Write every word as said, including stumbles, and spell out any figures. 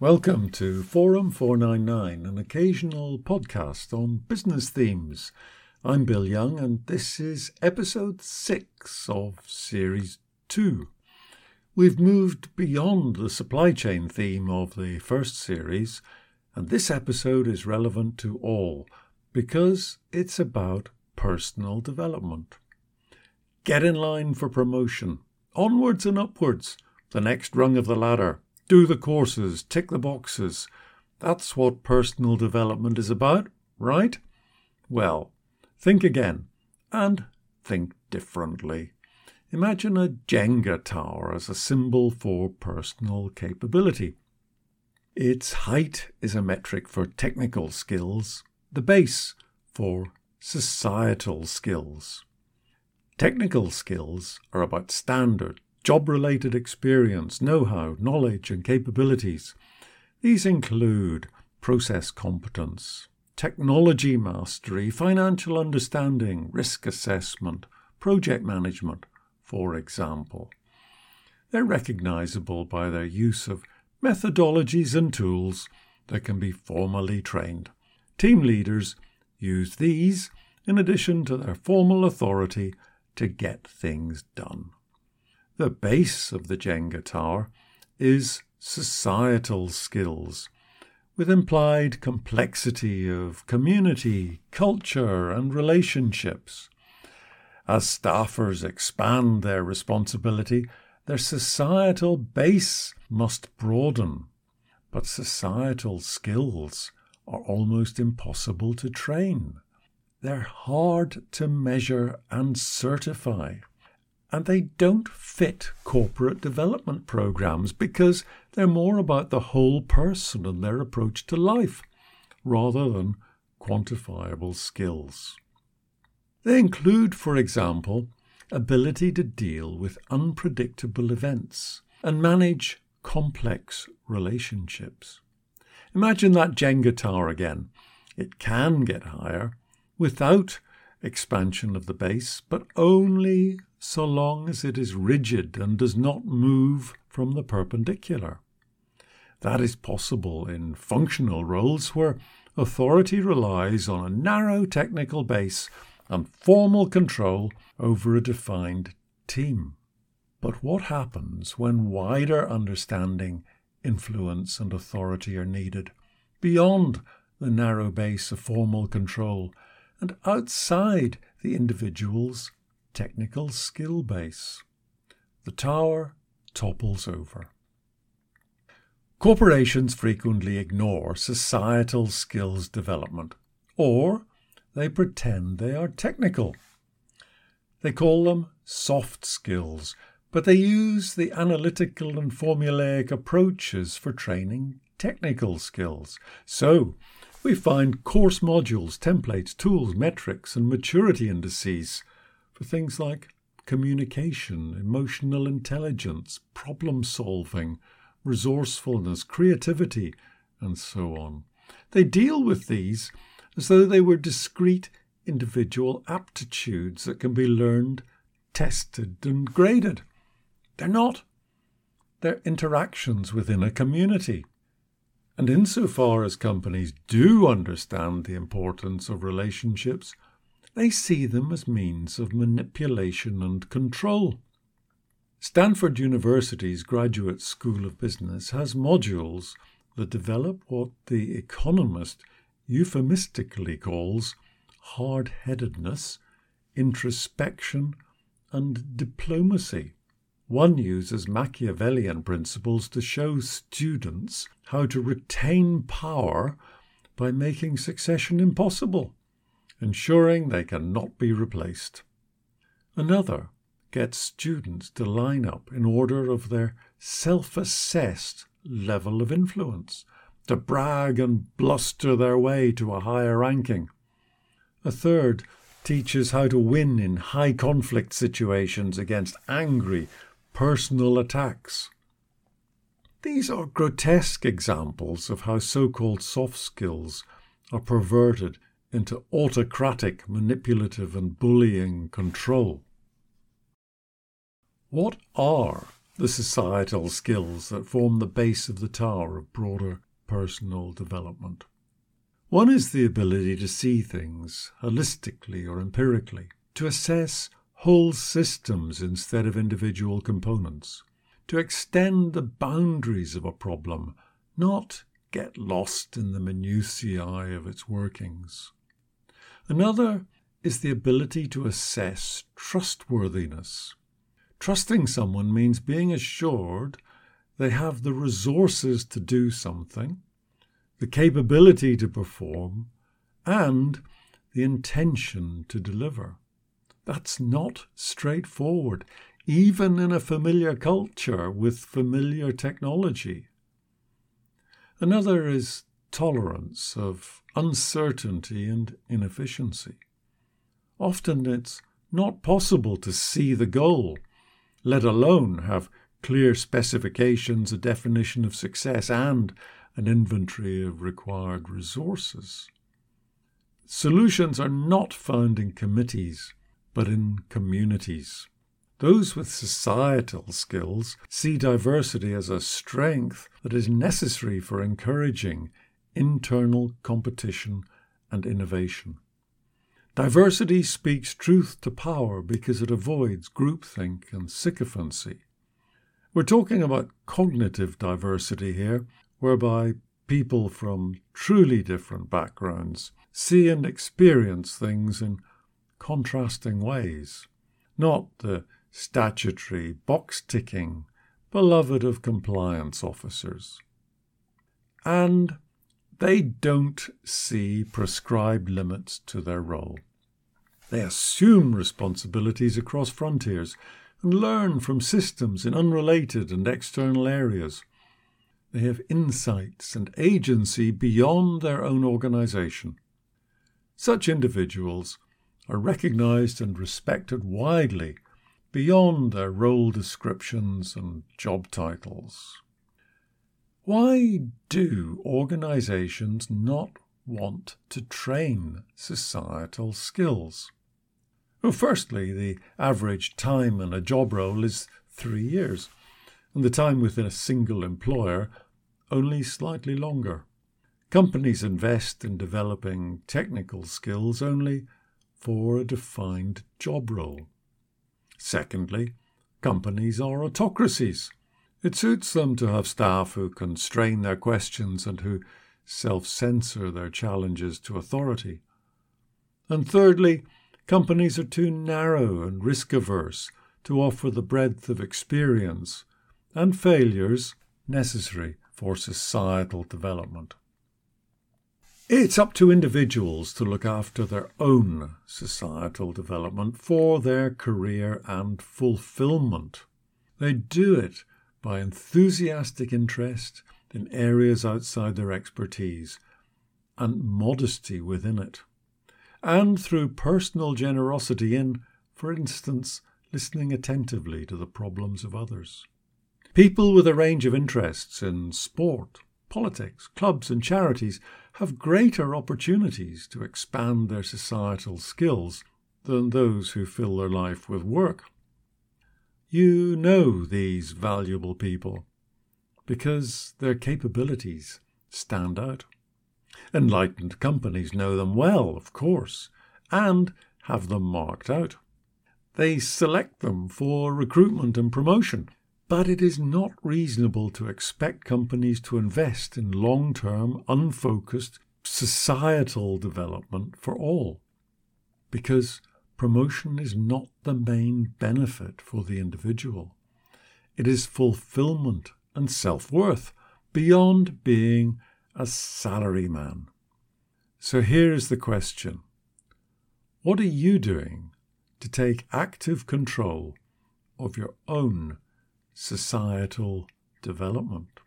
Welcome to Forum four ninety-nine, an occasional podcast on business themes. I'm Bill Young, and this is episode six of series two. We've moved beyond the supply chain theme of the first series, and this episode is relevant to all because it's about personal development. Get in line for promotion. Onwards and upwards. The next rung of the ladder. Do the courses, tick the boxes. That's what personal development is about, right? Well, think again and think differently. Imagine a Jenga tower as a symbol for personal capability. Its height is a metric for technical skills, the base for societal skills. Technical skills are about standard, job-related experience, know-how, knowledge and capabilities. These include process competence, technology mastery, financial understanding, risk assessment, project management, for example. They're recognisable by their use of methodologies and tools that can be formally trained. Team leaders use these in addition to their formal authority to get things done. The base of the Jenga tower is societal skills, with implied complexity of community, culture and relationships. As staffers expand their responsibility, their societal base must broaden. But societal skills are almost impossible to train. They're hard to measure and certify. And they don't fit corporate development programs because they're more about the whole person and their approach to life, rather than quantifiable skills. They include, for example, ability to deal with unpredictable events and manage complex relationships. Imagine that Jenga tower again. It can get higher without expansion of the base, but only so long as it is rigid and does not move from the perpendicular. That is possible in functional roles where authority relies on a narrow technical base and formal control over a defined team. But what happens when wider understanding, influence and authority are needed, beyond the narrow base of formal control and outside the individual's technical skill base? The tower topples over. Corporations frequently ignore societal skills development, or they pretend they are technical. They call them soft skills, but they use the analytical and formulaic approaches for training technical skills. So, we find course modules, templates, tools, metrics, and maturity indices for things like communication, emotional intelligence, problem solving, resourcefulness, creativity, and so on. They deal with these as though they were discrete individual aptitudes that can be learned, tested, and graded. They're not. They're interactions within a community. And insofar as companies do understand the importance of relationships, they see them as means of manipulation and control. Stanford University's Graduate School of Business has modules that develop what the Economist euphemistically calls hard-headedness, introspection, and diplomacy. One uses Machiavellian principles to show students how to retain power by making succession impossible, ensuring they cannot be replaced. Another gets students to line up in order of their self-assessed level of influence, to brag and bluster their way to a higher ranking. A third teaches how to win in high conflict situations against angry, personal attacks. These are grotesque examples of how so-called soft skills are perverted into autocratic, manipulative and bullying control. What are the societal skills that form the base of the tower of broader personal development. One is the ability to see things holistically or empirically, to assess whole systems instead of individual components, to extend the boundaries of a problem, not get lost in the minutiae of its workings. Another is the ability to assess trustworthiness. Trusting someone means being assured they have the resources to do something, the capability to perform, and the intention to deliver. That's not straightforward, even in a familiar culture with familiar technology. Another is tolerance of uncertainty and inefficiency. Often it's not possible to see the goal, let alone have clear specifications, a definition of success, and an inventory of required resources. Solutions are not found in committees, but in communities. Those with societal skills see diversity as a strength that is necessary for encouraging internal competition and innovation. Diversity speaks truth to power because it avoids groupthink and sycophancy. We're talking about cognitive diversity here, whereby people from truly different backgrounds see and experience things in contrasting ways, not the statutory box-ticking beloved of compliance officers. And they don't see prescribed limits to their role. They assume responsibilities across frontiers and learn from systems in unrelated and external areas. They have insights and agency beyond their own organization. Such individuals are recognized and respected widely beyond their role descriptions and job titles. Why do organizations not want to train societal skills? Well, firstly, the average time in a job role is three years. And the time within a single employer only slightly longer. Companies invest in developing technical skills only for a defined job role. Secondly, companies are autocracies. It suits them to have staff who constrain their questions and who self-censor their challenges to authority. And thirdly, companies are too narrow and risk-averse to offer the breadth of experience and failures necessary for societal development. It's up to individuals to look after their own societal development for their career and fulfillment. They do it by enthusiastic interest in areas outside their expertise and modesty within it, and through personal generosity in, for instance, listening attentively to the problems of others. People with a range of interests in sport, politics, clubs and charities have greater opportunities to expand their societal skills than those who fill their life with work. You know these valuable people because their capabilities stand out. Enlightened companies know them well, of course, and have them marked out. They select them for recruitment and promotion. But it is not reasonable to expect companies to invest in long-term, unfocused, societal development for all, because promotion is not the main benefit for the individual. It is fulfillment and self-worth beyond being a salaryman. So here is the question. What are you doing to take active control of your own societal development?